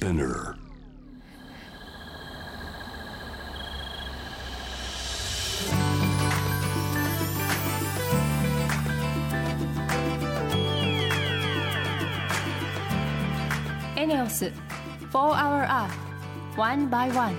Spinner. Enios 4-Hour Earth One by One。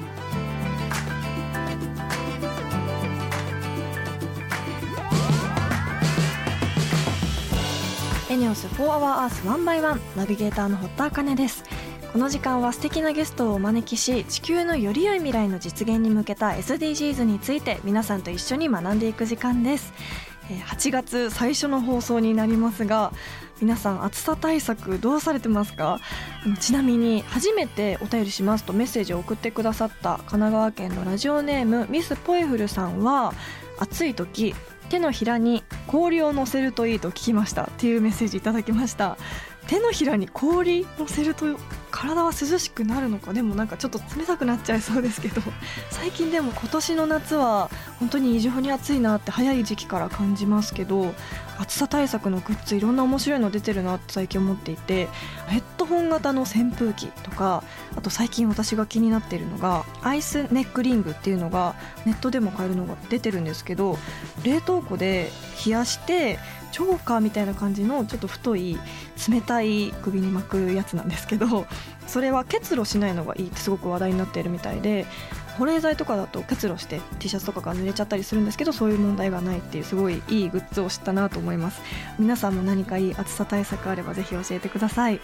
Enios 4-Hour Earth One by One ナビゲーターの堀田茜です。この時間は素敵なゲストをお招きし、地球のより良い未来の実現に向けた SDGs について皆さんと一緒に学んでいく時間です。8月最初の放送になりますが、皆さん暑さ対策どうされてますか？ちなみに初めてお便りしますとメッセージを送ってくださった神奈川県のラジオネームミスポエフルさんは、暑い時手のひらに氷を乗せるといいと聞きましたっていうメッセージいただきました。手のひらに氷乗せると体は涼しくなるのか。でもなんかちょっと冷たくなっちゃいそうですけど、最近でも今年の夏は本当に異常に暑いなって早い時期から感じますけど、暑さ対策のグッズいろんな面白いの出てるなって最近思っていて、ヘッドホン型の扇風機とか、あと最近私が気になっているのがアイスネックリングっていうのがネットでも買えるのが出てるんですけど、冷凍庫で冷やしてチョーカーみたいな感じのちょっと太い冷たい首に巻くやつなんですけど、それは結露しないのがいいってすごく話題になっているみたいで、保冷剤とかだと結露して T シャツとかが濡れちゃったりするんですけど、そういう問題がないっていうすごいいいグッズを知ったなと思います。皆さんも何かいい暑さ対策あればぜひ教えてください。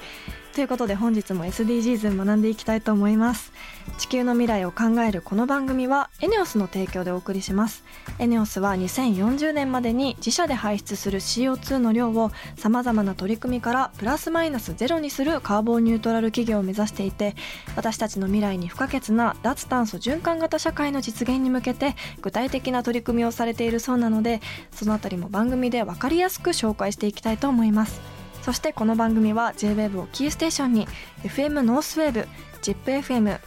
ということで本日も SDGs 学んでいきたいと思います。地球の未来を考えるこの番組は ENEOS の提供でお送りします。 ENEOS は2040年までに自社で排出する CO2 の量をさまざまな取り組みからプラスマイナスゼロにするカーボンニュートラル企業を目指していて、私たちの未来に不可欠な脱炭素循環型社会の実現に向けて具体的な取り組みをされているそうなので、そのあたりも番組で分かりやすく紹介していきたいと思います。そしてこの番組は J-WAVE をキーステーションに FM ノースウェーブ、ZIPFM、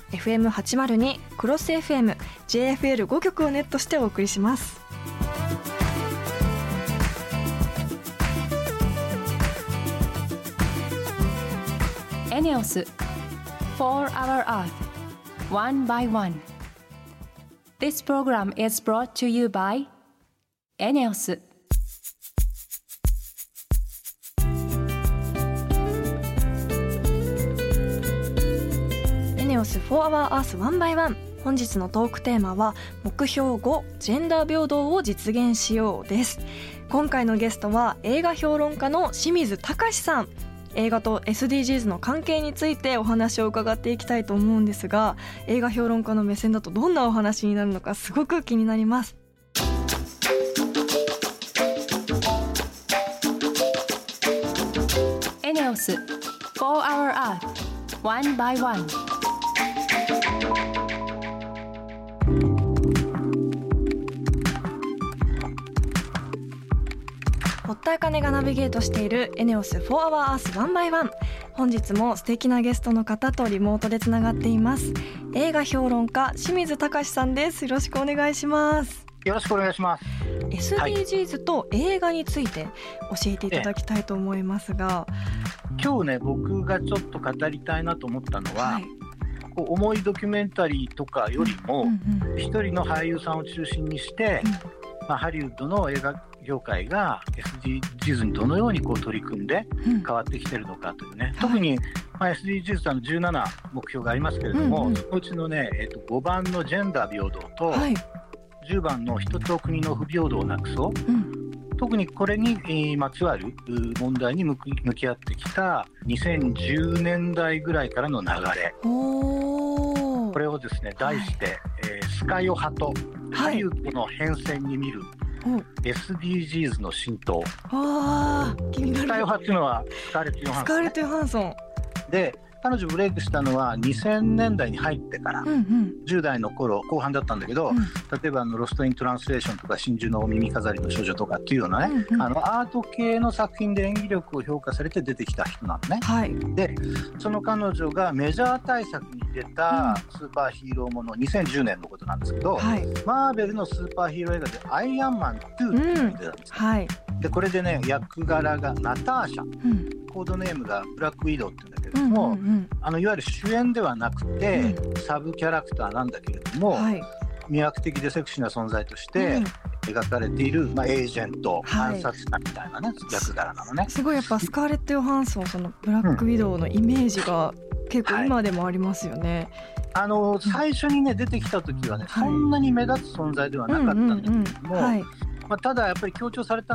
FM802、クロス FM、JFL5 曲をネットしてお送りします。Enios 4-Hour Earth One by One。 This program is brought to you by Enios。Enios 4-Hour Earth 1 by 1。 本日のトークテーマは目標5ジェンダー平等を実現しようです。今回のゲストは映画評論家の清水崇さん。映画と SDGs の関係についてお話を伺っていきたいと思うんですが、映画評論家の目線だとどんなお話になるのかすごく気になります。Enios 4-Hour Earth 1 by 1。堀田茜がナビゲートしている Enios 4-Hour Earth 1 by 1。 本日も素敵なゲストの方とリモートでつながっています。映画評論家清水崇さんです。よろしくお願いします。よろしくお願いします。 SDGs と映画について教えていただきたいと思いますが、今日ね、僕がちょっと語りたいなと思ったのは、こう重いドキュメンタリーとかよりも一人の俳優さんを中心にして、ハリウッドの映画業界が SDGs にどのようにこう取り組んで変わってきてるのかというね、特に、SDGs は17目標がありますけれども、そのうちのね、5番のジェンダー平等と、10番の人と国の不平等をなくそう、特にこれにまつわる問題に向き合ってきた2010年代ぐらいからの流れ、これをですね、題して、スカヨ派とハリウッドの変遷に見るSDGs の浸透。気になる。スカヨ派っていうのはスカーレット・ヨハンソン、ね、スカーレット・ヨハンソンで、彼女ブレイクしたのは2000年代に入ってから、10代の頃後半だったんだけど、例えばロスト・イン・トランスレーションとか真珠の耳飾りの少女とかっていうようなね、アート系の作品で演技力を評価されて出てきた人なのね、で、その彼女がメジャー大作に出たスーパーヒーローもの、2010年のことなんですけど、マーベルのスーパーヒーロー映画でアイアンマン2って出たんですよ、でこれでね役柄がナターシャ、うん、コードネームがブラックウィドウって言うんだけれども、うんうんうん、いわゆる主演ではなくて、うん、サブキャラクターなんだけれども、はい、魅惑的でセクシーな存在として、うん描かれている、エージェント、暗殺者みたいな、ね、役柄なのね。すごいやっぱスカーレット・ヨハンソン、そのブラックウィドウのイメージが結構今でもありますよね、はい、最初にね出てきた時はね、はい、そんなに目立つ存在ではなかったんだけども、ただやっぱり強調されて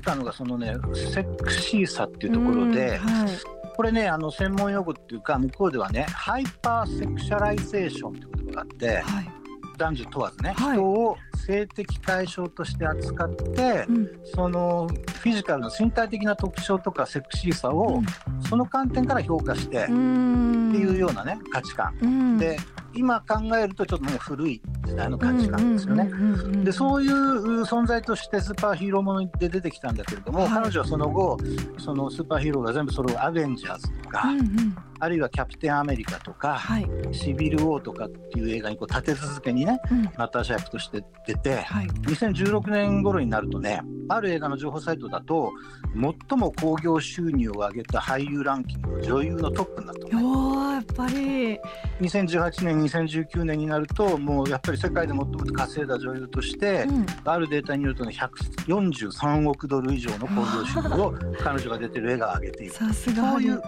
たのがそのねセクシーさっていうところで、うんはい、これね専門用語っていうか向こうではねハイパーセクシャライゼーションって言葉があって、はい男女問わずね、はい、人を性的対象として扱って、うん、そのフィジカルの身体的な特徴とかセクシーさを、うん、その観点から評価してっていうようなね価値観、うん、で今考えるとちょっともう古い時代の価値観ですよね。でそういう存在としてスーパーヒーローもので出てきたんだけれども、はい、彼女はその後そのスーパーヒーローが全部それをアベンジャーズとか、うんうん、あるいはキャプテンアメリカとか、はい、シビルウォーとかっていう映画にこう立て続けにね、うん、ナターシャ役として出て、はい、2016年頃になるとねある映画の情報サイトだと最も興行収入を上げた俳優ランキングの女優のトップになった。やっぱり2018年2019年になるともうやっぱり世界で最も稼いだ女優として、うん、あるデータによると、ね、143億ドル以上の興行収入を彼女が出てる映画を上げているさすがそういう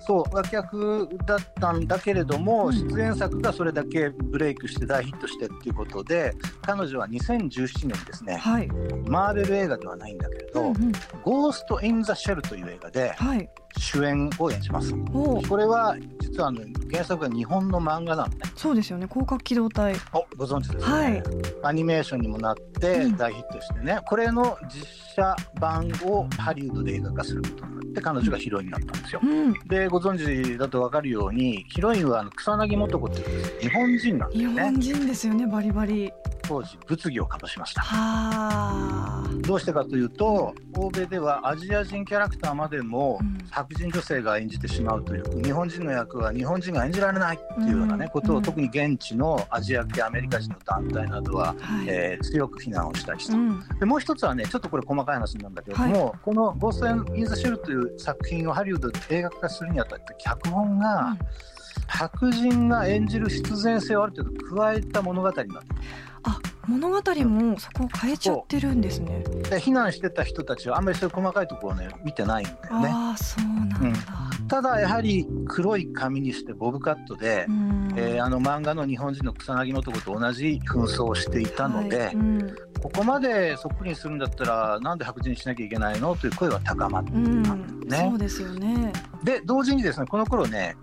そう脇役だったんだけれども、うん、出演作がそれだけブレイクして大ヒットしてっていうことで彼女は2017年ですね、はい、マーベル映画ではないんだけれど、うんうん、ゴースト・イン・ザ・シェルという映画で、はい主演を演じます。これは実は原作が日本の漫画なのね。そうですよね。広角機動隊ご存知ですね、はい、アニメーションにもなって大ヒットしてね、うん、これの実写版をハリウッドで映画化することになって彼女がヒロインになったんですよ、うん、でご存知だと分かるようにヒロインは草薙素子っていう日本人なんですよね。日本人ですよね。バリバリ当時物議を醸しました。はどうしてかというと欧米ではアジア人キャラクターまでも白人女性が演じてしまうという日本人の役は日本人が演じられないっていうような、ねうん、ことを特に現地のアジア系アメリカ人の団体などは、はい強く非難をしたりした、うん、でもう一つはねちょっとこれ細かい話なんだけども、はい、このゴースト・イン・ザ・シェルという作品をハリウッドで映画化するにあたって脚本が、うん、白人が演じる必然性をある程度加えた物語になってあ物語もそこを変えちゃってるんですね。で避難してた人たちはあんまりそういう細かいところをね見てないんだよね。あそうなんだ、うん、ただやはり黒い髪にしてボブカットで、漫画の日本人の草薙素子と同じ紛争をしていたので、はいうん、ここまでそっくりにするんだったらなんで白人にしなきゃいけないのという声は高まっていたんだよね、うん、そうですよね。で同時にですねこの頃ね、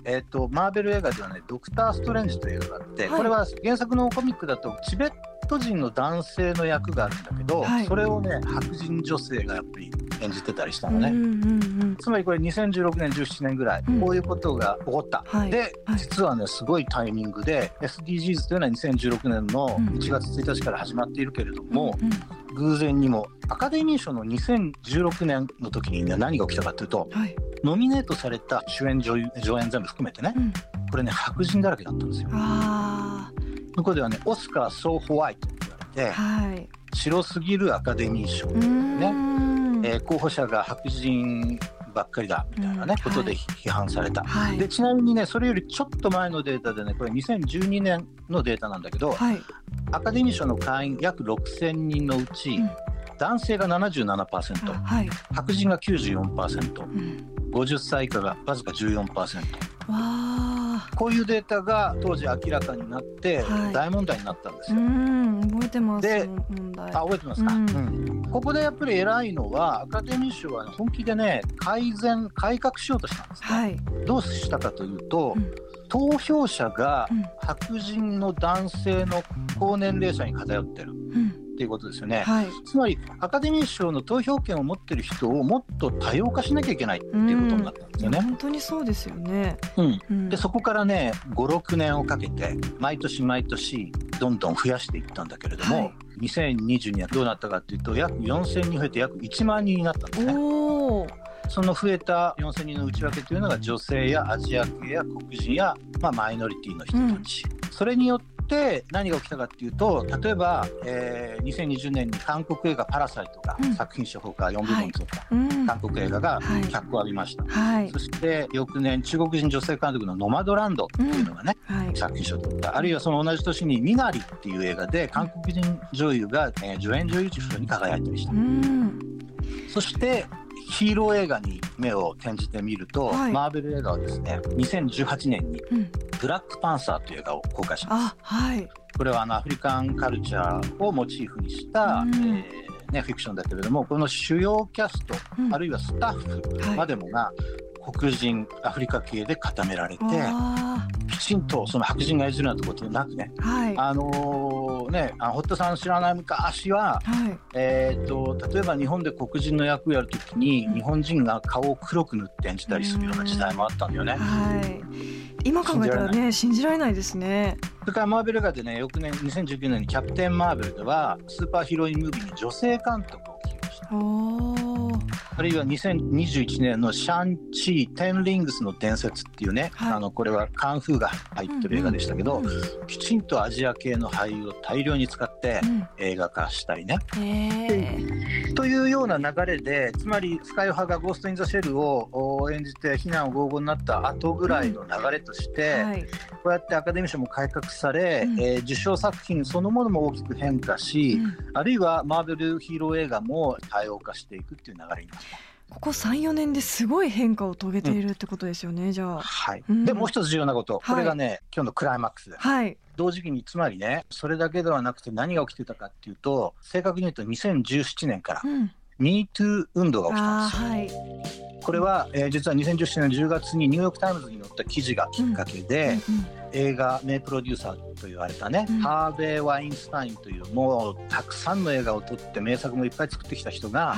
マーベル映画ではねドクターストレンジという映画があって、はい、これは原作のコミックだとチベット人の男性の役があるんだけど、はい、それをね白人女性がやっぱり演じてたりしたのね、うんうんうん、つまりこれ2016年17年ぐらい、うん、こういうことが起こった、はい、で、はい、実はねすごいタイミングで SDGs というのは2016年の1月1日から始まっているけれども、うんうんうん、偶然にもアカデミー賞の2016年の時に、ね、何が起きたかというと、はい、ノミネートされた主演女優上演全部含めてね、うん、これね白人だらけだったんですよ。あ向こうではねオスカー・ソー・ホワイトと言われて、はい、白すぎるアカデミー賞ね、候補者が白人ばっかりだみたいなね、うん、ことで批判された、はい、でちなみにねそれよりちょっと前のデータでねこれ2012年のデータなんだけど、はい、アカデミー賞の会員約6000人のうち、うん、男性が 77%、はい、白人が 94%、うん、50歳以下がわずか 14%。 わーこういうデータが当時明らかになって大問題になったんですよ、はい、うん覚えてます。で問題覚えてますか、うんうん、ここでやっぱり偉いのはアカデミー賞は本気でね改革しようとしたんですね、はい、どうしたかというと、うん、投票者が白人の男性の高年齢者に偏ってる、うんっていうことですよね、はい、つまりアカデミー賞の投票権を持っている人をもっと多様化しなきゃいけないっていうことになったんですよね。本当にそうですよね、うんうん、でそこからね 5,6 年をかけて毎年毎年どんどん増やしていったんだけれども、はい、2020年はどうなったかというと約4000人増えて約1万人になったんですね。おーその増えた4000人の内訳というのが女性やアジア系や黒人や、マイノリティの人たち、うん、それによっって何が起きたかっていうと、例えば、2020年に韓国映画パラサイトが、作品賞評価4部門とか、韓国映画が脚光を浴びました、そして翌年中国人女性監督のノマドランドっていうのがね、作品賞を取った。あるいはその同じ年にミナリっていう映画で韓国人女優が、助演女優賞に輝いたりした、そしてヒーロー映画に目を転じてみると、マーベル映画はですね、2018年にブラックパンサーという映画を公開しました、これはアフリカンカルチャーをモチーフにした、フィクションだけれども、この主要キャスト、あるいはスタッフまでもが黒人、アフリカ系で固められて、きちんとその白人が演じるようなところなくね、堀田さん知らない昔は、例えば日本で黒人の役をやるときに、日本人が顔を黒く塗って演じたりするような時代もあったんだよね、今考えたらね、信じられないですね。それからマーベル映画でね、翌年2019年にキャプテンマーベルではスーパーヒロインムービーに女性監督を起用した。あるいは2021年のシャンチー・テンリングスの伝説っていうね、これはカンフーが入ってる映画でしたけど、きちんとアジア系の俳優を大量に使って映画化したりね、というような流れで、つまりスカイ派がゴースト・イン・ザ・シェルを演じて非難を豪語になった後ぐらいの流れとして、こうやってアカデミー賞も改革され、受賞作品そのものも大きく変化し、あるいはマーベルヒーロー映画も多様化していくっていう流れになります。ここ 3,4 年ですごい変化を遂げているってことですよね、じゃあ。でもう一つ重要なこと、これがね、今日のクライマックスです。同時期に、つまりね、それだけではなくて何が起きてたかっていうと、正確に言うと2017年から、MeToo 運動が起きたんですよ。これは、実は2017年10月にニューヨークタイムズに載った記事がきっかけで、映画名プロデューサーと言われたね、ハーベイ・ワインスタインという、もうたくさんの映画を撮って名作もいっぱい作ってきた人が、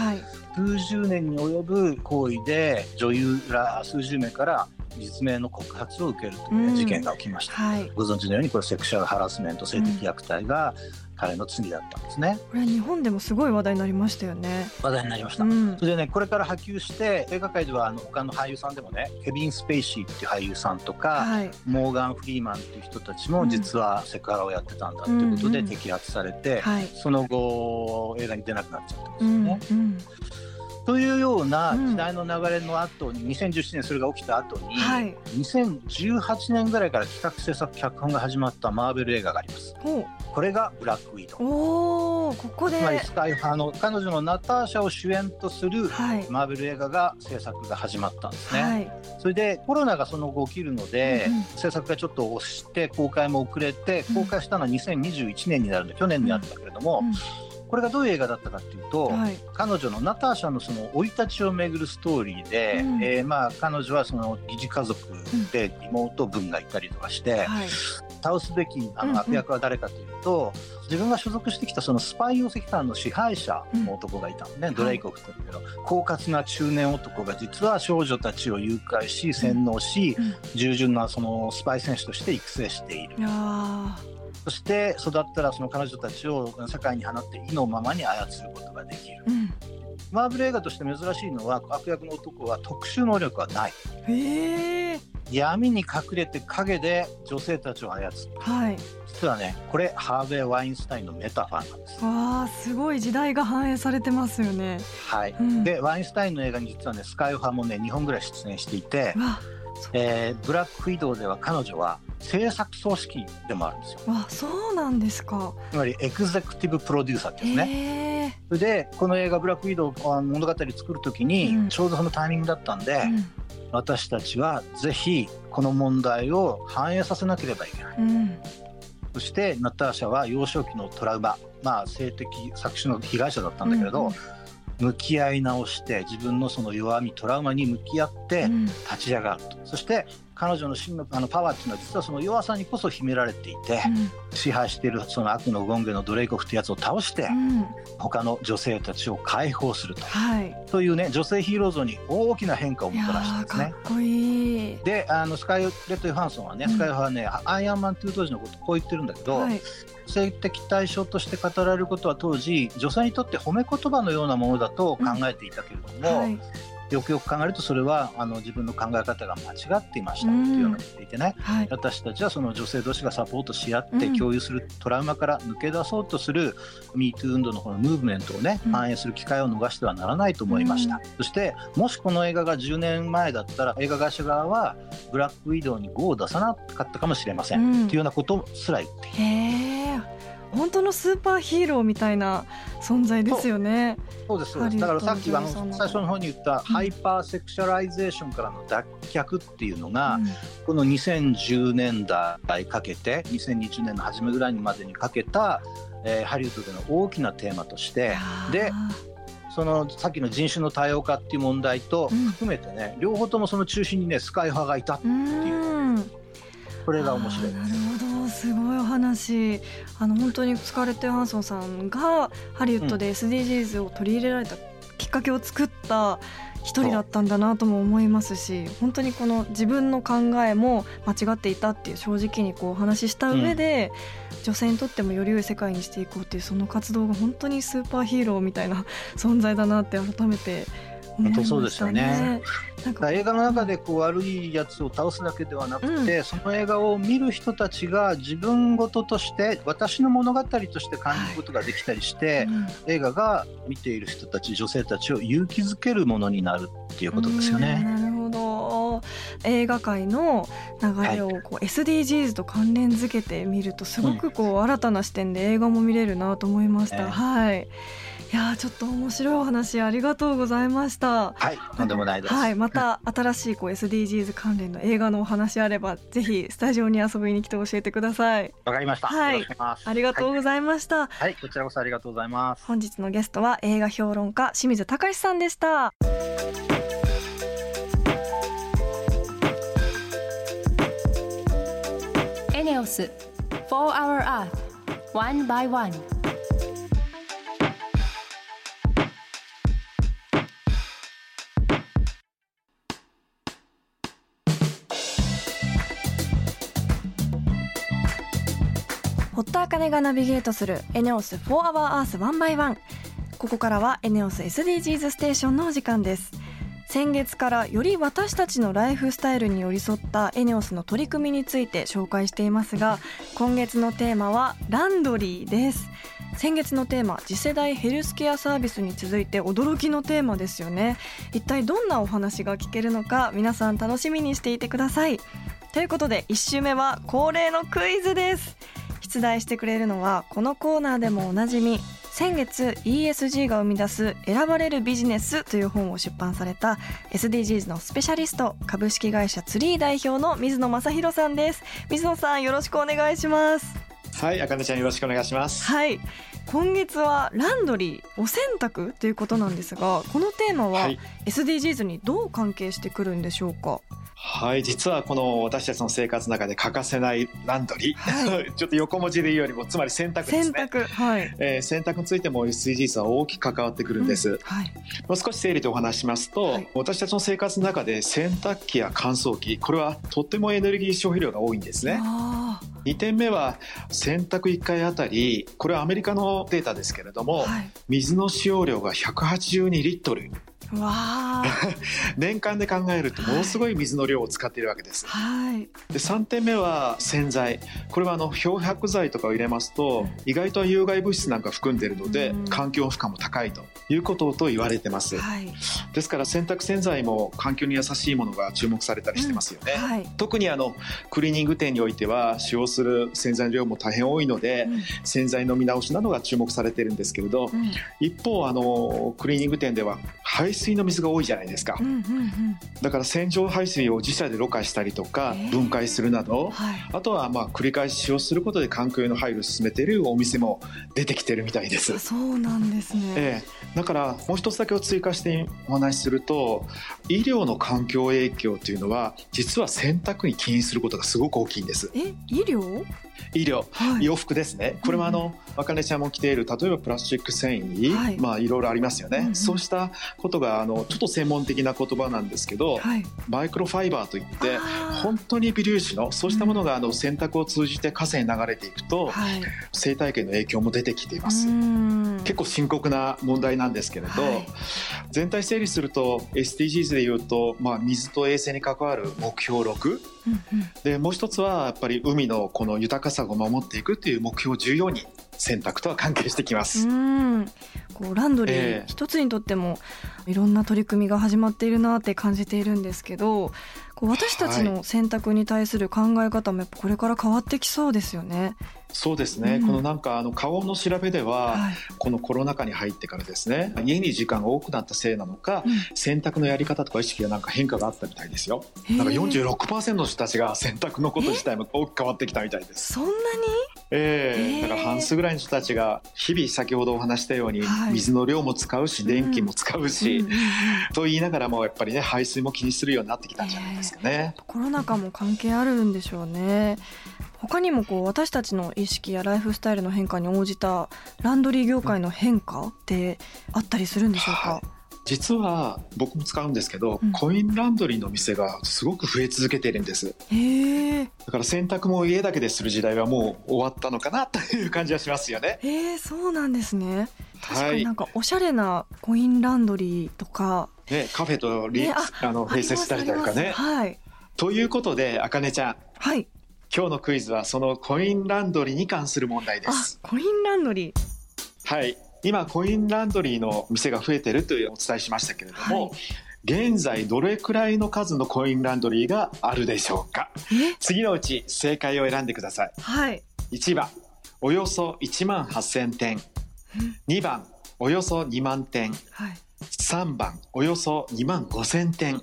数十年に及ぶ行為で女優ら数十名から実名の告発を受けるという事件が起きました、ご存知のようにこれセクシャルハラスメント、性的虐待が彼の罪だったんですね。これは日本でもすごい話題になりましたよね。話題になりました、それでね、これから波及して映画界では他の俳優さんでもね、ケビン・スペイシーっていう俳優さんとか、モーガン・フリーマンっていう人たちも実はセクハラをやってたんだっていうことで摘発されて、その後映画に出なくなっちゃったんですよね、というような時代の流れの後に、2017年それが起きた後に、2018年ぐらいから企画制作脚本が始まったマーベル映画があります。これがブラックウィドウ。ここでつまりスカイ派の彼女のナターシャを主演とするマーベル映画が制作が始まったんですね、それでコロナがその後起きるので、制作がちょっと押して公開も遅れて、公開したのは2021年になるので、去年になったけれども、これがどういう映画だったかというと、彼女のナターシャのその生い立ちをめぐるストーリーで、彼女はその疑似家族で妹分がいたりとかして、倒すべき悪役は誰かというと、自分が所属してきたそのスパイ養成機関の支配者の男がいたのね、ドレイコフというけど、狡猾な中年男が実は少女たちを誘拐し、洗脳し、従順なそのスパイ選手として育成している。そして育ったらその彼女たちを社会に放って意のままに操ることができる、マーベル映画として珍しいのは、悪役の男は特殊能力はない、闇に隠れて影で女性たちを操る、実はね、これハーベイ・ワインスタインのメタファーなんです。すごい時代が反映されてますよね。でワインスタインの映画に実はね、スカイ派もね2本ぐらい出演していて、ブラックウィドウでは彼女は制作組織でもあるんですよ。そうなんですか。つまりエグゼクティブプロデューサーですね。でこの映画ブラックウィドウ物語を作る時に、ちょうどそのタイミングだったんで、私たちはぜひこの問題を反映させなければいけない、そしてナターシャは幼少期のトラウマ、性的搾取の被害者だったんだけれど、向き合い直して自分のその弱み、トラウマに向き合って立ち上がると、そして彼女の真のパワーっていうのは、実はその弱さにこそ秘められていて、支配しているその悪の権化のドレイコフってやつを倒して、他の女性たちを解放すると、というね、女性ヒーロー像に大きな変化をもたらしたんですね。かっこいい。でスカイレット・ヨハンソンはね、スカイレットはね、アイアンマン2当時のことこう言ってるんだけど、性的対象として語られることは当時女性にとって褒め言葉のようなものだと考えていたけれども、よくよく考えるとそれは自分の考え方が間違っていましたというようなことでいてね、はい、私たちはその女性同士がサポートし合って共有するトラウマから抜け出そうとする MeToo 運動のこのムーブメントをね、反映する機会を逃してはならないと思いました。そしてもしこの映画が10年前だったら映画会社側はブラックウィドウに5を出さなかったかもしれません、というようなことすら言っている。本当のスーパーヒーローみたいな存在ですよね。そうです。だからさっき最初の方に言ったハイパーセクシャライゼーションからの脱却っていうのが、この2010年代かけて2020年の初めぐらいまでにかけた、ハリウッドでの大きなテーマとしてで、そのさっきの人種の多様化っていう問題と含めてね、両方ともその中心にねスカイ派がいたっていう、これが面白いです。すごいお話。本当にスカーレット・ヨハンソンさんがハリウッドで SDGs を取り入れられたきっかけを作った一人だったんだなとも思いますし、本当にこの自分の考えも間違っていたっていう正直にこうお話しした上で、女性にとってもより良い世界にしていこうっていうその活動が本当にスーパーヒーローみたいな存在だなって改めて本当そうですよね。なんか映画の中でこう悪いやつを倒すだけではなくて、その映画を見る人たちが自分事として私の物語として感じることができたりして、映画が見ている人たち女性たちを勇気づけるものになるっていうことですよね。なるほど。映画界の流れをこう SDGs と関連づけてみると、すごくこう、新たな視点で映画も見れるなと思いました。はい。いやちょっと面白いお話ありがとうございました。はい、とんでもないです。はい、また新しいこう SDGs 関連の映画のお話あればぜひスタジオに遊びに来て教えてください。わかりました。はい、よろしくお願いします。ありがとうございました。はい、こちらこそありがとうございます。本日のゲストは映画評論家清水崇さんでした。Enios 4 Hour Earth One by One。堀田茜がナビゲートする ENEOS 4 Hour Earth 1 by 1。ここからは ENEOS SDGs ステーションのお時間です。先月からより私たちのライフスタイルに寄り添った ENEOS の取り組みについて紹介していますが、今月のテーマはランドリーです。先月のテーマ、次世代ヘルスケアサービスに続いて驚きのテーマですよね。一体どんなお話が聞けるのか、皆さん楽しみにしていてください。ということで1週目は恒例のクイズです。出題してくれるのはこのコーナーでもおなじみ、先月 ESG が生み出す選ばれるビジネスという本を出版された SDGs のスペシャリスト、株式会社ツリー代表の水野正弘さんです。水野さん、よろしくお願いします。はい、あかねちゃん、よろしくお願いします。はい、今月はランドリー、お洗濯ということなんですが、このテーマは SDGs にどう関係してくるんでしょうか。はい、実はこの私たちの生活の中で欠かせないランドリー、はい、ちょっと横文字で言うよりもつまり洗濯ですね。はい、洗濯についても SDGs は大きく関わってくるんです。はい、もう少し整理でお話しますと、私たちの生活の中で洗濯機や乾燥機、これはとってもエネルギー消費量が多いんですね。2点目は洗濯1回あたり、これはアメリカのデータですけれども、水の使用量が182リットル、わ年間で考えるとものすごい水の量を使っているわけです。で、3点目は洗剤、これは漂白剤とかを入れますと、意外と有害物質なんか含んでいるので、環境負荷も高いということと言われてます。ですから洗濯洗剤も環境に優しいものが注目されたりしてますよね。特にクリーニング店においては使用する洗剤の量も大変多いので、洗剤の見直しなどが注目されているんですけれど、一方クリーニング店では排水の水が多いじゃないですか。だから洗浄排水を自社でろ過したりとか分解するなど、あとは繰り返し使用することで環境への配慮を進めているお店も出てきてるみたいです。そうなんですね。だからもう一つだけを追加してお話しすると、医療の環境影響というのは実は洗濯に起因することがすごく大きいんです。医療？衣料、はい、洋服ですね、これは茜ちゃんも着ている例えばプラスチック繊維、はい、まあいろいろありますよね、うんうん、そうしたことがちょっと専門的な言葉なんですけど、はい、マイクロファイバーといって本当に微粒子のそうしたものが洗濯を通じて河川に流れていくと、はい、生態系の影響も出てきています。結構深刻な問題なんですけれど、はい、全体整理すると SDGs でいうと、まあ、水と衛生に関わる目標6、うんうん、でもう一つはやっぱり海のこの豊かさを守っていくという目標14に選択とは関係してきます。こうランドリー一つにとってもいろんな取り組みが始まっているなって感じているんですけど、こう私たちの選択に対する考え方もやっぱこれから変わってきそうですよね。そうですね、うん、このなんか花王の調べでは、はい、このコロナ禍に入ってからですね、家に時間が多くなったせいなのか、うん、洗濯のやり方とか意識がなんか変化があったみたいですよ。なんか 46% の人たちが洗濯のこと自体も大きく変わってきたみたいです。そんなに、だから半数ぐらいの人たちが日々先ほどお話したように、はい、水の量も使うし電気も使うし、うん、と言いながらもやっぱりね排水も気にするようになってきたんじゃないですかね。コロナ禍も関係あるんでしょうね。他にもこう私たちの意識やライフスタイルの変化に応じたランドリー業界の変化ってあったりするんでしょうか。実は僕も使うんですけど、うん、コインランドリーの店がすごく増え続けているんです。へえ。だから洗濯も家だけでする時代はもう終わったのかなという感じはしますよね。そうなんですね。確かになんかおしゃれなコインランドリーとか、はいね、カフェと併設したりとかね、はい、ということで茜ちゃん、はい、今日のクイズはそのコインランドリーに関する問題です。あ、コインランドリー、はい、今コインランドリーの店が増えているというお伝えしましたけれども、はい、現在どれくらいの数のコインランドリーがあるでしょうか。次のうち正解を選んでください、はい、1番およそ1万8000店、2番およそ2万店、はい、3番およそ2万5000店。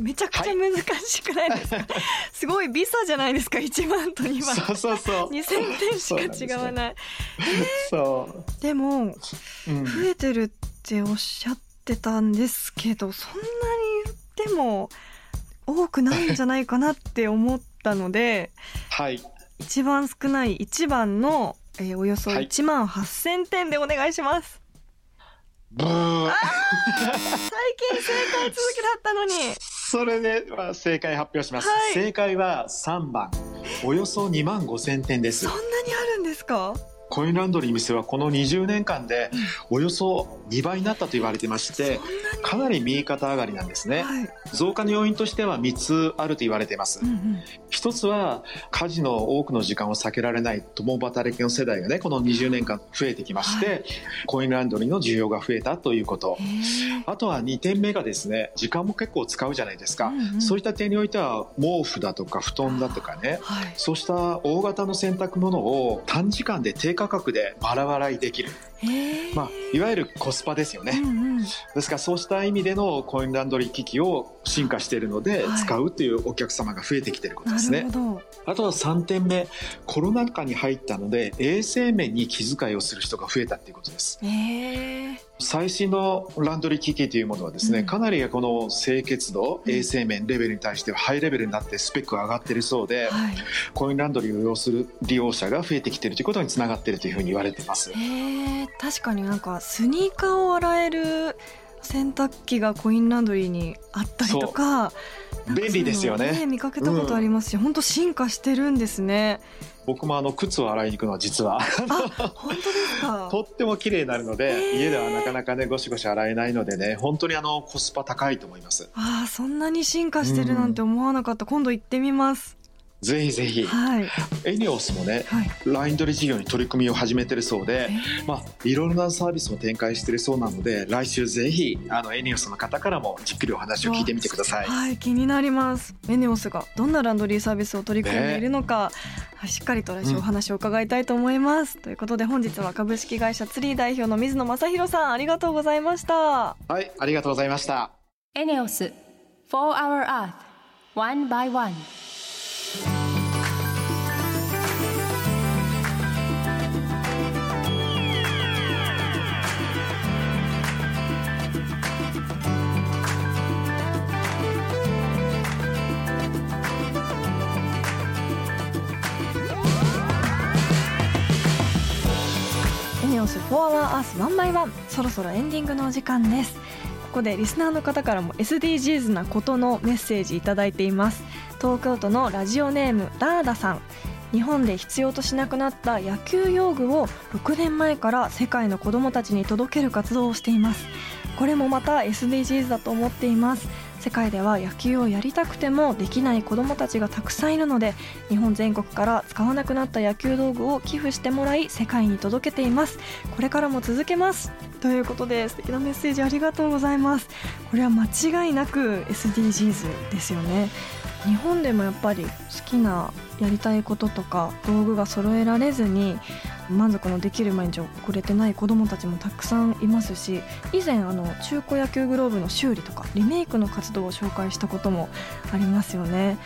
めちゃくちゃ難しくないですか、はい、すごいビザじゃないですか。1万と2万そうそうそう2000点しか違わない。そうなんですね。そうでも、うん、増えてるっておっしゃってたんですけど、そんなに言っても多くないんじゃないかなって思ったので、はい、一番少ない1番の、およそ1万8000点でお願いします。ブー最近正解続きだったのにそれでは正解発表します、はい、正解は3番およそ2万5000点です。そんなにあるんですか。コインランドリー店はこの20年間でおよそ2倍になったと言われてまして、うん、かなり右肩上がりなんですね、はい、増加の要因としては3つあると言われています、うんうん、一つは家事の多くの時間を避けられない共働きの世代がねこの20年間増えてきまして、はい、コインランドリーの需要が増えたということ。あとは2点目がですね、時間も結構使うじゃないですか、うんうん、そういった点においては毛布だとか布団だとかね、はい、そうした大型の洗濯物を短時間で低価格でバラ払いできる、まあ、いわゆるコスパですよね、うんうん、ですからそうした意味でのコインランドリー機器を進化しているので使うというお客様が増えてきていることですね、はい、なるほど。あとは3点目、コロナ禍に入ったので衛生面に気遣いをする人が増えたということです。最新のランドリー機器というものはですね、うん、かなりこの清潔度、衛生面レベルに対してはハイレベルになってスペックが上がっているそうで、はい、コインランドリーを利用者が増えてきているということにつながっているというふうに言われています。確かになんかスニーカーを洗える洗濯機がコインランドリーにあったりとか、便利ですよね。見かけたことありますし、うん、本当進化してるんですね。僕も靴を洗いに行くのは実は本当ですか。とっても綺麗になるので、家ではなかなかねゴシゴシ洗えないのでね、本当にコスパ高いと思います。あ、そんなに進化してるなんて思わなかった、うん、今度行ってみます。ぜひぜひ、はい、Enios もね、はい、ランドリー事業に取り組みを始めてるそうで、まあ、いろんなサービスも展開してるそうなので、来週ぜひEnios の方からもじっくりお話を聞いてみてください、はい、気になります。 Enios がどんなランドリーサービスを取り組んでいるのか、ね、しっかりと来週お話を伺いたいと思います、うん、ということで本日は株式会社ツリー代表の水野正弘さん、ありがとうございました。はい、ありがとうございました。 Enios For Our Earth One by One。Enios 4 Hour Earth 1 by 1、そろそろエンディングのお時間です。ここでリスナーの方からも SDGs なことのメッセージいただいています。東京都のラジオネームダーダさん、日本で必要としなくなった野球用具を6年前から世界の子どもたちに届ける活動をしています。これもまた SDGs だと思っています。世界では野球をやりたくてもできない子どもたちがたくさんいるので、日本全国から使わなくなった野球道具を寄付してもらい、世界に届けています。これからも続けますということで、素敵なメッセージありがとうございます。これは間違いなく SDGs ですよね。日本でもやっぱり好きなやりたいこととか道具が揃えられずに満足のできる毎日を送れてない子どもたちもたくさんいますし、以前中古野球グローブの修理とかリメイクの活動を紹介したこともありますよね。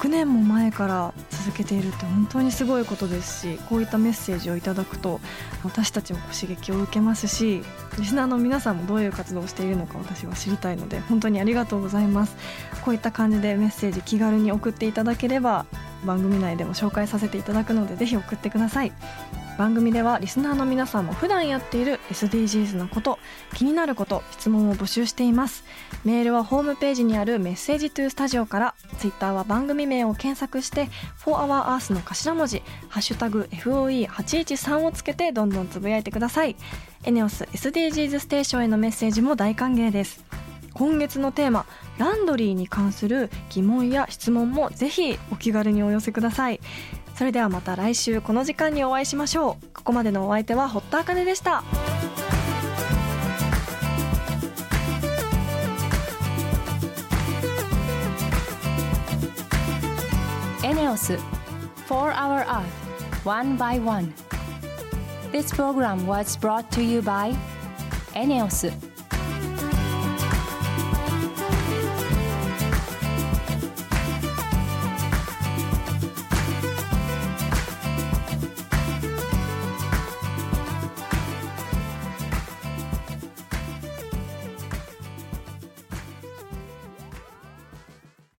6年も前から続けているって本当にすごいことですし、こういったメッセージをいただくと私たちも刺激を受けますし、リスナーの皆さんもどういう活動をしているのか私は知りたいので、本当にありがとうございます。こういった感じでメッセージ気軽に送っていただければ番組内でも紹介させていただくので、ぜひ送ってください。番組ではリスナーの皆さんも普段やっている SDGs のこと、気になること、質問を募集しています。メールはホームページにあるメッセージトゥースタジオから、ツイッターは番組名を検索して4 Hour Earth の頭文字ハッシュタグ FOE813 をつけてどんどんつぶやいてください。 ENEOS SDGs ステーションへのメッセージも大歓迎です。今月のテーマ、ランドリーに関する疑問や質問もぜひお気軽にお寄せください。それではまた来週この時間にお会いしましょう。ここまでのお相手は堀田茜でした。ENEOS 4 Hour Earth 1 by 1 This program was brought to you by ENEOS